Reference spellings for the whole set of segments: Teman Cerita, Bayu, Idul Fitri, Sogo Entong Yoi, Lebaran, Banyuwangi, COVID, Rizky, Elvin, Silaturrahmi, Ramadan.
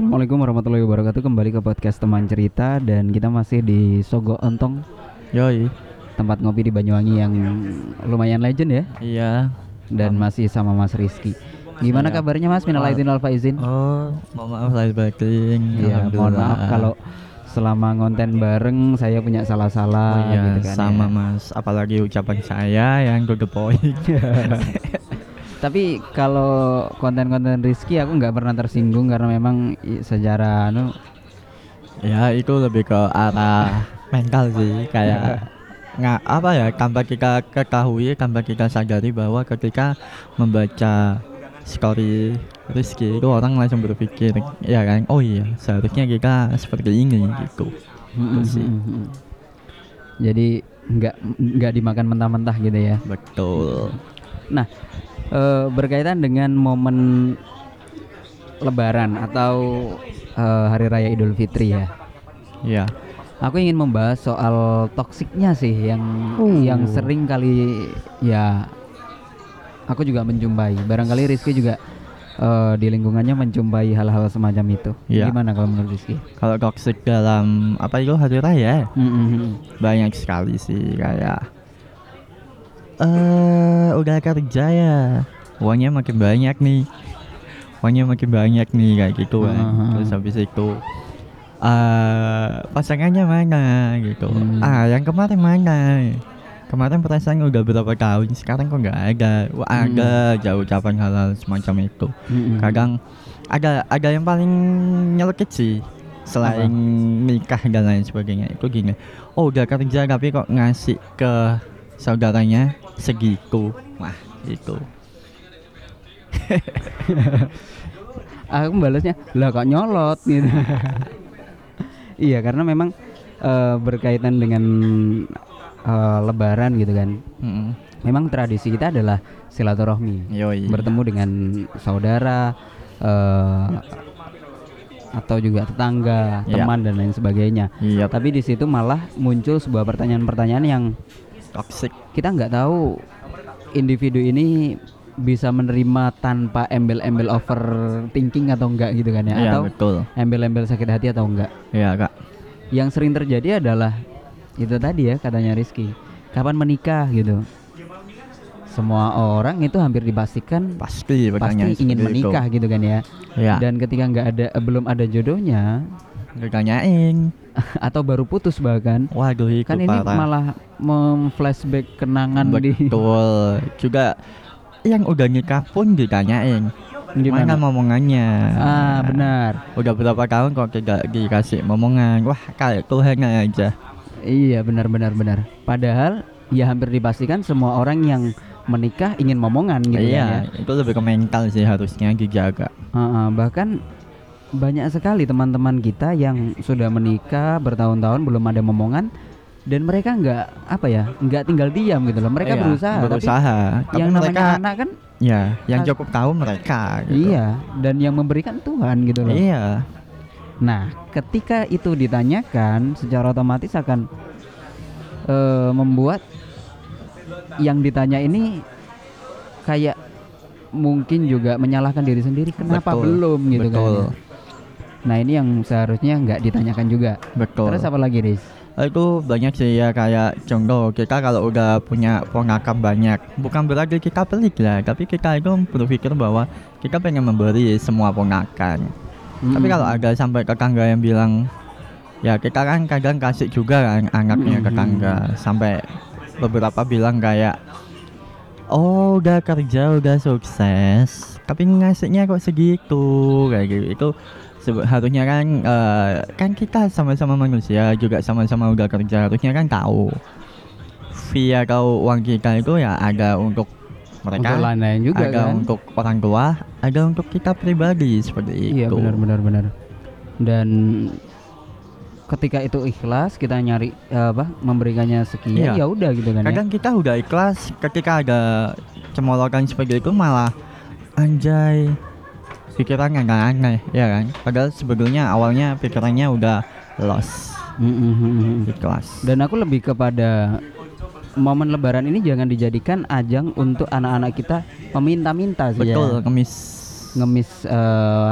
Assalamualaikum warahmatullahi wabarakatuh. Kembali ke podcast Teman Cerita dan kita masih di Sogo Entong Yoi, tempat ngopi di Banyuwangi yang lumayan legend ya. Iya. Dan masih sama Mas Rizky. Gimana kabarnya Mas? Minal aidin wal faizin. Oh, mohon maaf lahir batin. Iya, mohon maaf kalau selama ngonten bareng saya punya salah-salah. Oh, iya, gitu kan, sama ya. Mas, apalagi ucapan saya yang to the point. Tapi kalau konten-konten Rizky aku nggak pernah tersinggung karena memang secara ya itu lebih ke arah mental sih, kayak nggak apa ya, tanpa kita ketahui, tanpa kita sadari bahwa ketika membaca story Rizky itu orang langsung berpikir ya kan, oh iya seharusnya kita seperti ini gitu. Jadi nggak dimakan mentah-mentah gitu ya. Betul. Nah, berkaitan dengan momen Lebaran atau Hari Raya Idul Fitri ya. Iya. Aku ingin membahas soal toksiknya sih yang sering kali ya aku juga menjumpai. Barangkali Rizky juga di lingkungannya menjumpai hal-hal semacam itu. Ya. Gimana kalau menurut Rizky? Kalau toksik dalam apa itu Hari Raya? Banyak sekali sih, kayak udah kerja ya, uangnya makin banyak nih, kayak gitu kan. Terus habis itu pasangannya mana gitu. Yang kemarin mana? Kemarin perasaan udah berapa tahun, sekarang kok nggak ada. Wah, ada jauh ucapan hal-hal semacam itu. Kadang ada yang paling nyelekit sih, selain nikah dan lain sebagainya itu gini. Oh, udah kerja tapi kok ngasih ke saudaranya segitu, mah itu. Aku balasnya lah kok nyolot gitu. Iya, karena memang berkaitan dengan Lebaran gitu kan. Memang tradisi kita adalah silaturahmi, bertemu dengan saudara atau juga tetangga, teman dan lain sebagainya. Tapi di situ malah muncul sebuah pertanyaan-pertanyaan yang toksik. Kita nggak tahu individu ini bisa menerima tanpa embel-embel overthinking atau enggak gitu kan ya, atau betul, embel-embel sakit hati atau enggak. Iya kak. Yang sering terjadi adalah itu tadi ya, katanya Rizky, kapan menikah gitu. Semua orang itu hampir dipastikan pasti ingin menikah itu, gitu kan ya. Dan ketika nggak ada, belum ada jodohnya, ditanyain atau baru putus bahkan. Waduh, itu kan ini parah. Malah memflashback kenangan. Betul. Juga yang udah nikah pun ditanyain gimana momongannya. Benar. Udah berapa tahun kok tidak dikasih momongan. Wah, kayak Tuhan aja. Iya, benar. Padahal ya hampir dipastikan semua orang yang menikah ingin momongan gitu. Iya, kan ya. Itu lebih ke mental sih, harusnya dijaga. Bahkan banyak sekali teman-teman kita yang sudah menikah bertahun-tahun belum ada momongan dan mereka nggak tinggal diam gitu loh. Mereka berusaha. Tapi yang mereka, namanya anak kan yang cukup tahu mereka gitu. Iya, dan yang memberikan Tuhan gitu loh. Iya. Nah, ketika itu ditanyakan secara otomatis akan membuat yang ditanya ini kayak mungkin juga menyalahkan diri sendiri, kenapa belum gitu kan. Nah, ini yang seharusnya nggak ditanyakan juga. Betul. Terus apa lagi, Riz? Itu banyak sih ya, kayak contoh kita kalau udah punya ponakan banyak, bukan berarti kita pelit lah, tapi kita itu berpikir bahwa kita pengen memberi semua ponakan. Tapi kalau ada sampai tetangga yang bilang, ya kita kan kadang kasih juga kan anaknya tetangga, sampai beberapa bilang kayak, oh udah kerja, udah sukses, tapi ngasihnya kok segitu, kayak gitu. Itu harusnya kan kan kita sama-sama manusia, juga sama-sama udah kerja, harusnya kan tahu via kau uang kita itu ya ada untuk mereka, untuk juga, ada kan? Untuk orang tua, ada untuk kita pribadi seperti itu. Iya, benar. Dan ketika itu ikhlas, kita nyari memberikannya sekian, ya udah gitu kan. Kadang kita udah ikhlas, ketika ada cemolokan seperti itu malah anjay, pikirannya nggak aneh ya kan, padahal sebetulnya awalnya pikirannya udah lost di kelas. Dan aku lebih kepada momen Lebaran ini jangan dijadikan ajang untuk anak-anak kita meminta-minta sih. Betul, kemis ngemis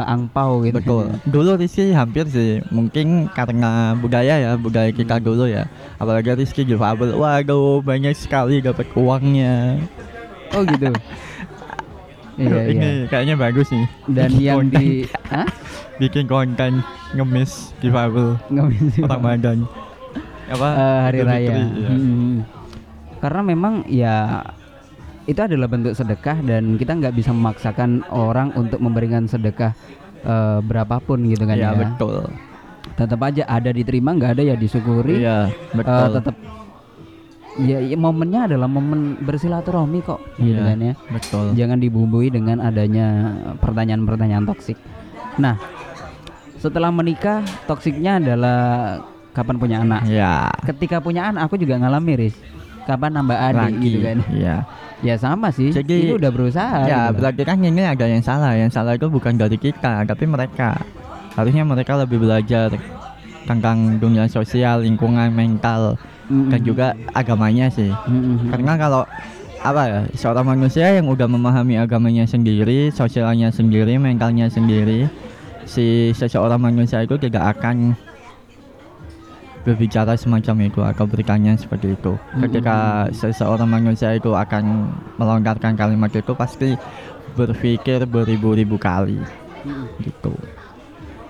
angpau gitu. Betul. Dulu Rizky hampir sih, mungkin karena budaya ya, budaya kita dulu ya. Apalagi Rizky difabel, waduh banyak sekali dapat uangnya. Oh gitu. Iya, ini iya. Kayaknya bagus nih. Dan bikin yang konten. Bikin konten ngemis difabel. Ngemis Ramadan. Apa? Hari Idul Raya. Fitri, ya. Karena memang ya itu adalah bentuk sedekah dan kita nggak bisa memaksakan orang untuk memberikan sedekah berapapun gitu kan ya. Iya betul. Tetap aja ada diterima, nggak ada ya disyukuri. Iya betul. Tetap ya, ya momennya adalah momen bersilaturahmi kok gitu kan ya. Betul. Jangan dibumbui dengan adanya pertanyaan-pertanyaan toksik. Nah setelah menikah toksiknya adalah kapan punya anak. Iya. Ketika punya anak aku juga ngalami Riz. Kapan nambah adik gitu kan? Iya. Ya sama sih. Jadi, itu udah berusaha. Ya gitu berarti kan ini ada yang salah. Yang salah itu bukan dari kita, tapi mereka. Harusnya mereka lebih belajar tentang dunia sosial, lingkungan, mental, dan juga agamanya sih. Karena kalau apa ya, seorang manusia yang udah memahami agamanya sendiri, sosialnya sendiri, mentalnya sendiri, si seseorang manusia itu tidak akan berbicara semacam itu atau berikannya seperti itu. Ketika seseorang manusia itu akan melontarkan kalimat itu pasti berpikir beribu-ribu kali gitu.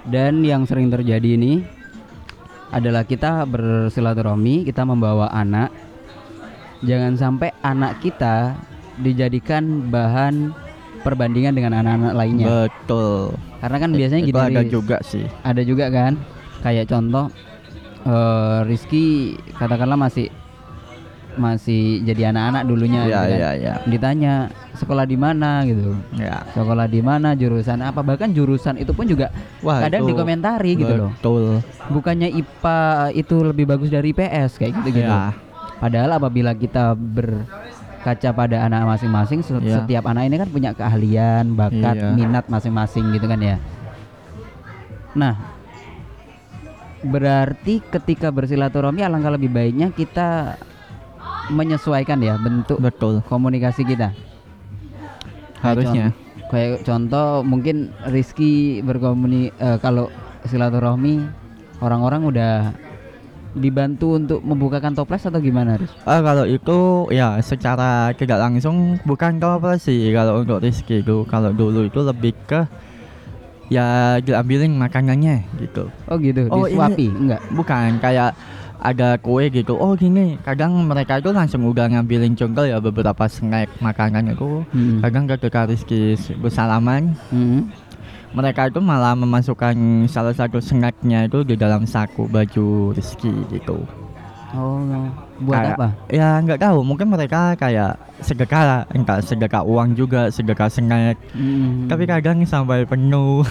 Dan yang sering terjadi ini adalah kita bersilaturahmi, kita membawa anak. Jangan sampai anak kita dijadikan bahan perbandingan dengan anak-anak lainnya. Betul. Karena kan biasanya gitu ada juga sih. Ada juga kan. Kayak contoh Rizky katakanlah masih jadi anak-anak dulunya gitu kan. Ditanya sekolah di mana gitu. Sekolah di mana, jurusan apa, bahkan jurusan itu pun juga kadang dikomentari gitu loh. Betul. Bukannya IPA itu lebih bagus dari IPS kayak gitu-gitu. Padahal apabila kita berkaca pada anak masing-masing, setiap anak ini kan punya keahlian, bakat, minat masing-masing gitu kan ya. Nah, berarti ketika bersilaturahmi alangkah lebih baiknya kita menyesuaikan ya bentuk komunikasi kita. Harusnya. Kayak contoh mungkin Rizky kalau silaturahmi orang-orang udah dibantu untuk membukakan toples atau gimana, Riz? Kalau itu ya secara tidak langsung bukan toples sih kalau untuk Rizky itu. Kalau dulu itu lebih ke ya diambilin makanannya gitu. Oh gitu, disuapi? Enggak. Bukan, kayak ada kue gitu. Oh gini, kadang mereka itu langsung udah ngambilin congkel ya beberapa snack makanan itu. Kadang ketika Rizky bersalaman, mereka itu malah memasukkan salah satu snacknya itu di dalam saku baju Rizky gitu. Oh, buat kayak, apa? Ya nggak tahu. Mungkin mereka kayak sedekah, enggak sedekah uang juga, sedekah sengat. Tapi kadang sampai penuh,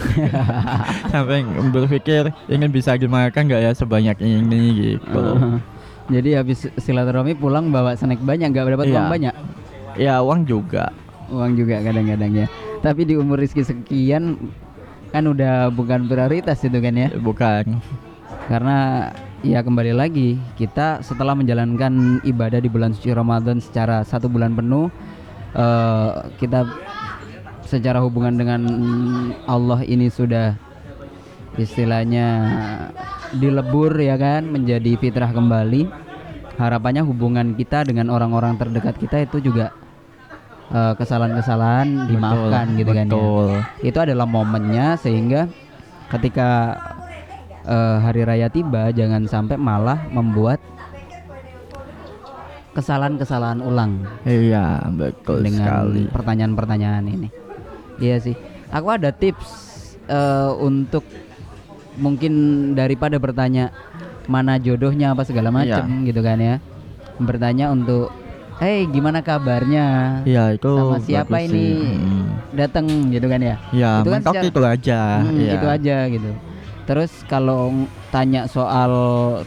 sampai berpikir ingin bisa dimakan nggak ya sebanyak ini gitu. Jadi habis silaturahmi pulang bawa snack banyak, nggak dapat uang banyak? Ya uang juga kadang-kadang ya. Tapi di umur Rizky sekian kan udah bukan prioritas itu kan ya? Bukan. Karena ya kembali lagi, kita setelah menjalankan ibadah di bulan suci Ramadan secara 1 bulan penuh, kita secara hubungan dengan Allah ini sudah istilahnya dilebur ya kan, menjadi fitrah kembali. Harapannya hubungan kita dengan orang-orang terdekat kita itu juga kesalahan-kesalahan dimaafkan gitu kan ya. Itu adalah momennya sehingga ketika hari raya tiba jangan sampai malah membuat kesalahan-kesalahan ulang. Iya, betul dengan sekali. Dengan pertanyaan-pertanyaan ini. Iya sih. Aku ada tips untuk mungkin daripada bertanya mana jodohnya apa segala macam gitu kan ya. Bertanya untuk hey gimana kabarnya? Iya itu. Sama siapa ini datang gitu kan ya? Iya. Mentok itu aja. Itu aja gitu. Terus kalau tanya soal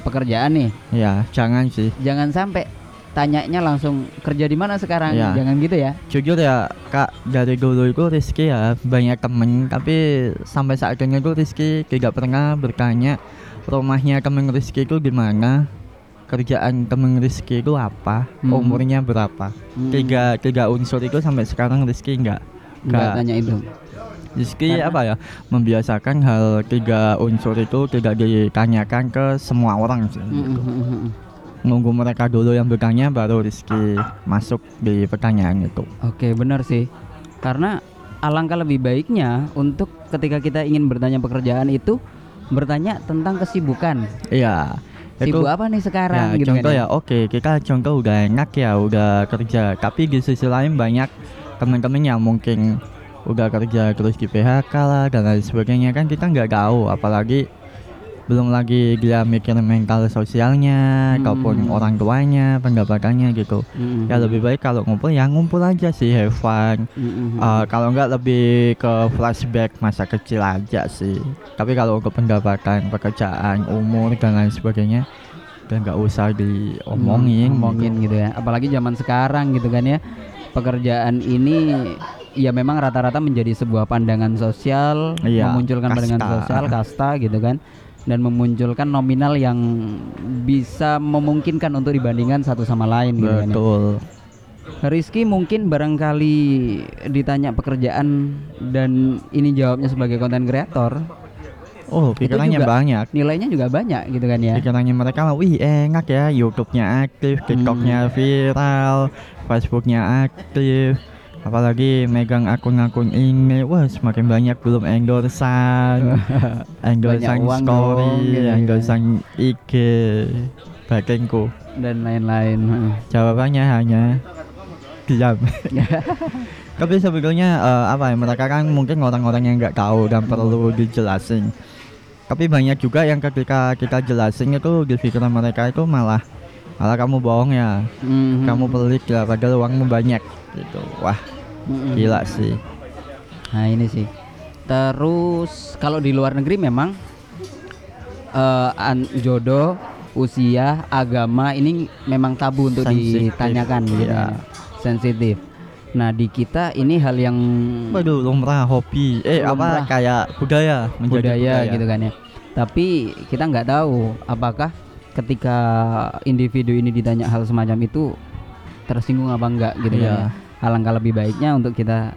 pekerjaan nih, ya jangan sih. Jangan sampai tanyanya langsung kerja di mana sekarang, jangan gitu ya. Jujur ya Kak, dari dulu itu Rizky ya banyak temen, tapi sampai saat ini itu Rizky tidak pernah bertanya rumahnya temen Rizky itu di mana, kerjaan temen Rizky itu apa, umurnya berapa. Tiga unsur itu sampai sekarang Rizky enggak tanya itu. Rizky apa ya, membiasakan hal tiga unsur itu tidak ditanyakan ke semua orang sih. Nunggu mereka dulu yang bertanya baru Rizky masuk di pertanyaan itu. Oke, benar sih. Karena alangkah lebih baiknya untuk ketika kita ingin bertanya pekerjaan itu bertanya tentang kesibukan. Iya. Sibuk apa nih sekarang? Ya, gitu contoh kan ya, oke, kita contoh udah enak ya, udah kerja. Tapi di sisi lain banyak teman-teman yang mungkin udah kerja terus di PHK lah dan lain sebagainya, kan kita nggak tahu, apalagi belum lagi dia mikir mental sosialnya, ataupun orang tuanya, pendapatannya gitu. Ya lebih baik kalau ngumpul ya ngumpul aja sih, have fun. Kalau nggak lebih ke flashback masa kecil aja sih. Tapi kalau untuk pendapatan, pekerjaan, umur dan lain sebagainya, dan nggak usah diomongin. Gitu ya. Apalagi zaman sekarang gitu kan ya, pekerjaan ini ya memang rata-rata menjadi sebuah pandangan sosial, iya, memunculkan kasta, pandangan sosial kasta gitu kan, dan memunculkan nominal yang bisa memungkinkan untuk dibandingkan satu sama lain. Betul. Gitu kan ya. Rizky mungkin barangkali ditanya pekerjaan dan ini jawabnya sebagai konten kreator. Oh, pikirannya banyak. Nilainya juga banyak gitu kan ya. Pikirannya mereka mah, wih enak ya, YouTube-nya aktif, TikTok-nya viral, Facebook-nya aktif. Apalagi megang akun-akun ini, wah semakin banyak, belum endorsean, endorsean story, endorsean IG, backingku dan lain-lain. Jawabannya hanya diam. Tapi sebetulnya apa ya, mereka kan mungkin orang-orang yang nggak tahu dan perlu dijelasin. Tapi banyak juga yang ketika kita jelasin itu di pikiran mereka itu malah, malah kamu bohong ya, kamu pelit ya, padahal uangmu banyak. Gitu. Wah, gila sih. Nah ini sih. Terus kalau di luar negeri memang jodoh, usia, agama ini memang tabu untuk sensitif ditanyakan gitu ya. Sensitif. Nah di kita ini hal yang lumrah, hobi, lumrah, apa kayak budaya gitu kan ya. Tapi kita nggak tahu apakah ketika individu ini ditanya hal semacam itu tersinggung apa enggak gitu ya. Alangkah lebih baiknya untuk kita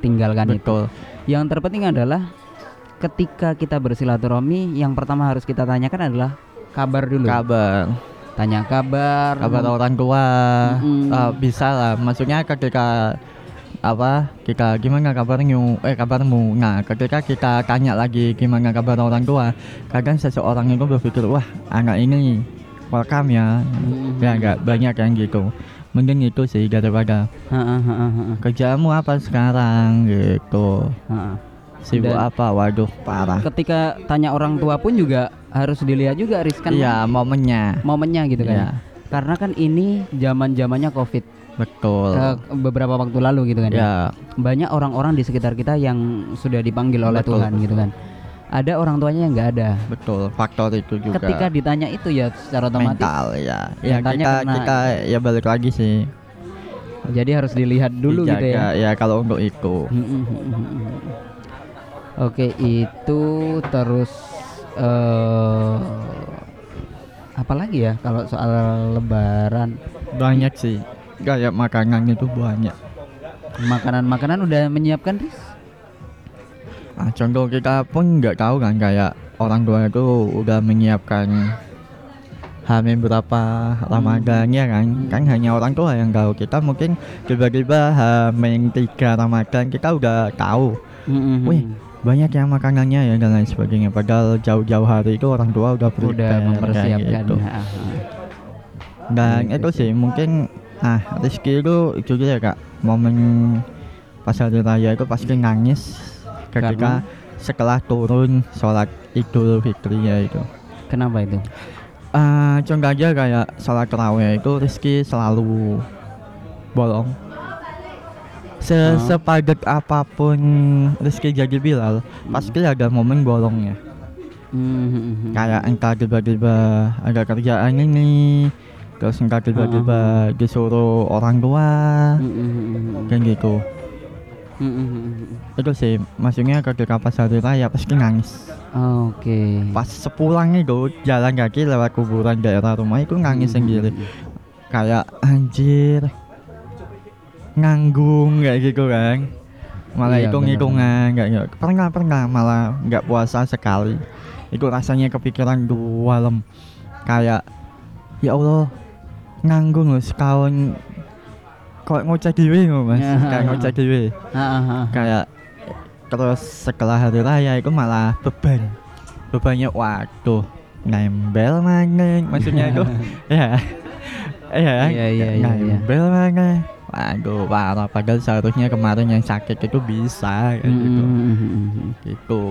tinggalkan. Betul. Itu yang terpenting adalah ketika kita bersilaturahmi yang pertama harus kita tanyakan adalah kabar dulu. Kabar, tanya kabar, kabar orang tua, bisa lah, maksudnya ketika apa kita gimana kabarnya, kabarmu. Nah ketika kita tanya lagi gimana kabar orang tua, kadang seseorang itu berpikir wah anak ini welcome ya, ya nggak banyak yang gitu. Mending itu sih daripada kerjamu apa sekarang gitu, sibuk apa, waduh parah. Ketika tanya orang tua pun juga harus dilihat juga riskan. Iya momennya gitu kan. Ya. Karena kan ini zaman-zamannya COVID. Betul. Beberapa waktu lalu gitu kan. Ya. Banyak orang-orang di sekitar kita yang sudah dipanggil oleh Tuhan gitu kan. Ada orang tuanya yang nggak ada. Betul, faktor itu juga. Ketika ditanya itu ya secara otomatis mental ya. Ya kita ya balik lagi sih. Jadi harus dilihat dulu dijaga, gitu ya. Ya kalau untuk itu. Oke, itu terus apa lagi ya kalau soal Lebaran? Banyak sih. Kayak makanan itu banyak. Makanan-makanan udah menyiapkan, Riz? Nah, contoh kita pun nggak tahu kan, kayak orang tua itu udah menyiapkan hamil berapa Ramadannya kan. Kan hanya orang tua yang tahu. Kita mungkin tiba-tiba hamil 3 Ramadan kita udah tahu, wih banyak yang makanannya ya dan lain sebagainya. Padahal jauh-jauh hari itu orang tua udah mempersiapkan gitu. Dan itu sih mungkin Rizky itu juga ya kak, momen pas hari raya itu pasti nangis ketika setelah turun sholat Idul Fitri ya itu. Kenapa itu? Contoh aja kayak sholat tarawih itu Rizky selalu bolong. Sepadat apapun Rizky jadi Bilal, pasti ada momen bolongnya. Kayak entah tiba-tiba ada kerjaan ini, terus entah tiba-tiba disuruh orang tua, kan gitu. Itu sih, maksudnya ketika pas hari raya pasti nangis. Pas sepulang itu jalan kaki lewat kuburan daerah rumah itu nangis sendiri. Kayak anjir, nganggung kayak gitu kan. malah iya, hitung-hitungan, nggak pernah malah nggak puasa sekali. Itu rasanya kepikiran dua lem, kayak ya Allah nganggung loh sekawon kok ngoceh dhewe lho Mas, kayak ngoceh dhewe. Kayak terus setelah hari raya itu malah bebannya waduh nembel maneh, maksudnya itu ya. Iya. Nembel maneh. Waduh parah, padahal seharusnya kemarin yang sakit itu bisa kayak gitu. Gitu.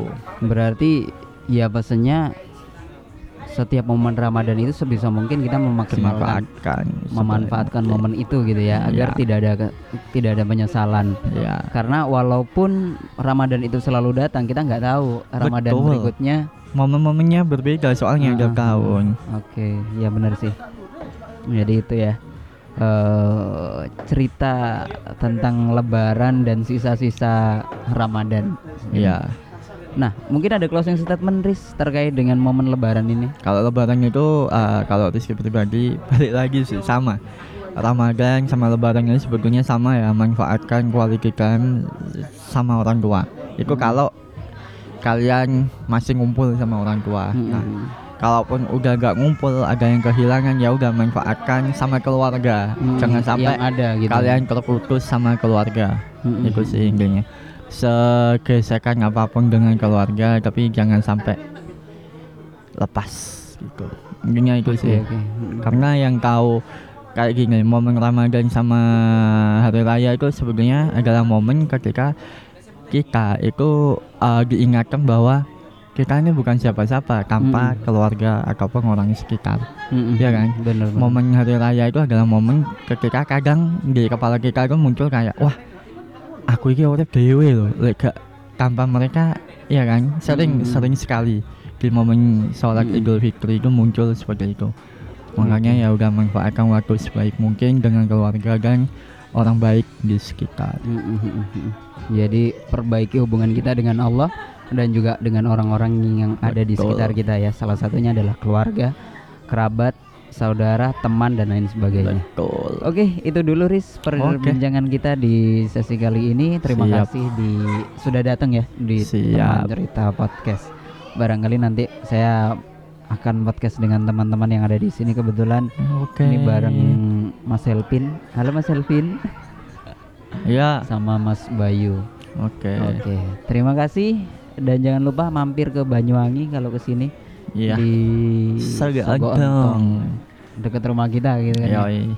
Berarti ya pesannya setiap momen Ramadan itu sebisa mungkin kita memanfaatkan momen itu gitu ya, agar tidak ada penyesalan. Ya. Karena walaupun Ramadan itu selalu datang, kita nggak tahu Ramadan berikutnya momen-momennya berbeda soalnya tiap tahun. Oke, ya benar sih. Jadi itu ya cerita tentang Lebaran dan sisa-sisa Ramadan. Iya. Nah, mungkin ada closing statement Riz terkait dengan momen Lebaran ini. Kalau Lebaran itu, kalau Rizky pribadi balik lagi sih sama. Ramadan sama Lebaran ini sebetulnya sama ya, manfaatkan quality time sama orang tua. Itu kalau kalian masih ngumpul sama orang tua. Nah, kalaupun udah gak ngumpul, ada yang kehilangan, ya udah manfaatkan sama keluarga. Jangan sampai ada, gitu. Kalian terputus sama keluarga. Itu sih intinya. Segesekan apapun dengan keluarga, tapi jangan sampai lepas gitu. Intinya itu sih. Okay. Karena yang tahu kayak gini, momen Ramadan sama hari raya itu sebetulnya adalah momen ketika kita itu diingatkan bahwa kita ini bukan siapa-siapa tanpa keluarga ataupun orang sekitar. Iya kan? Bener. Momen hari raya itu adalah momen ketika kadang di kepala kita itu muncul kayak, wah aku ini urip dhewe lho, gak tanpa mereka, ya kan? Sering sekali di momen sholat Idul Fitri itu muncul seperti itu. Makanya ya udah manfaatkan waktu sebaik mungkin dengan keluarga dan orang baik di sekitar. Jadi perbaiki hubungan kita dengan Allah dan juga dengan orang-orang yang ada di sekitar kita ya. Salah satunya adalah keluarga, kerabat, saudara, teman dan lain sebagainya. Betul. Oke, itu dulu Riz perbincangan kita di sesi kali ini. Terima kasih sudah datang ya di Teman Cerita Podcast. Barangkali nanti saya akan podcast dengan teman-teman yang ada di sini kebetulan. Ini bareng Mas Elvin. Halo Mas Elvin. Iya. Sama Mas Bayu. Oke. Terima kasih dan jangan lupa mampir ke Banyuwangi kalau ke sini. Iya. Di Sogo Entong, dekat rumah kita gitu kan. Yoi.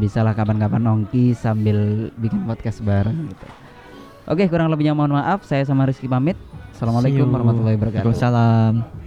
Bisalah kapan-kapan nongki sambil bikin podcast bareng gitu. Oke, kurang lebihnya mohon maaf, saya sama Rizky pamit. Assalamualaikum warahmatullahi wabarakatuh. Waalaikumsalam.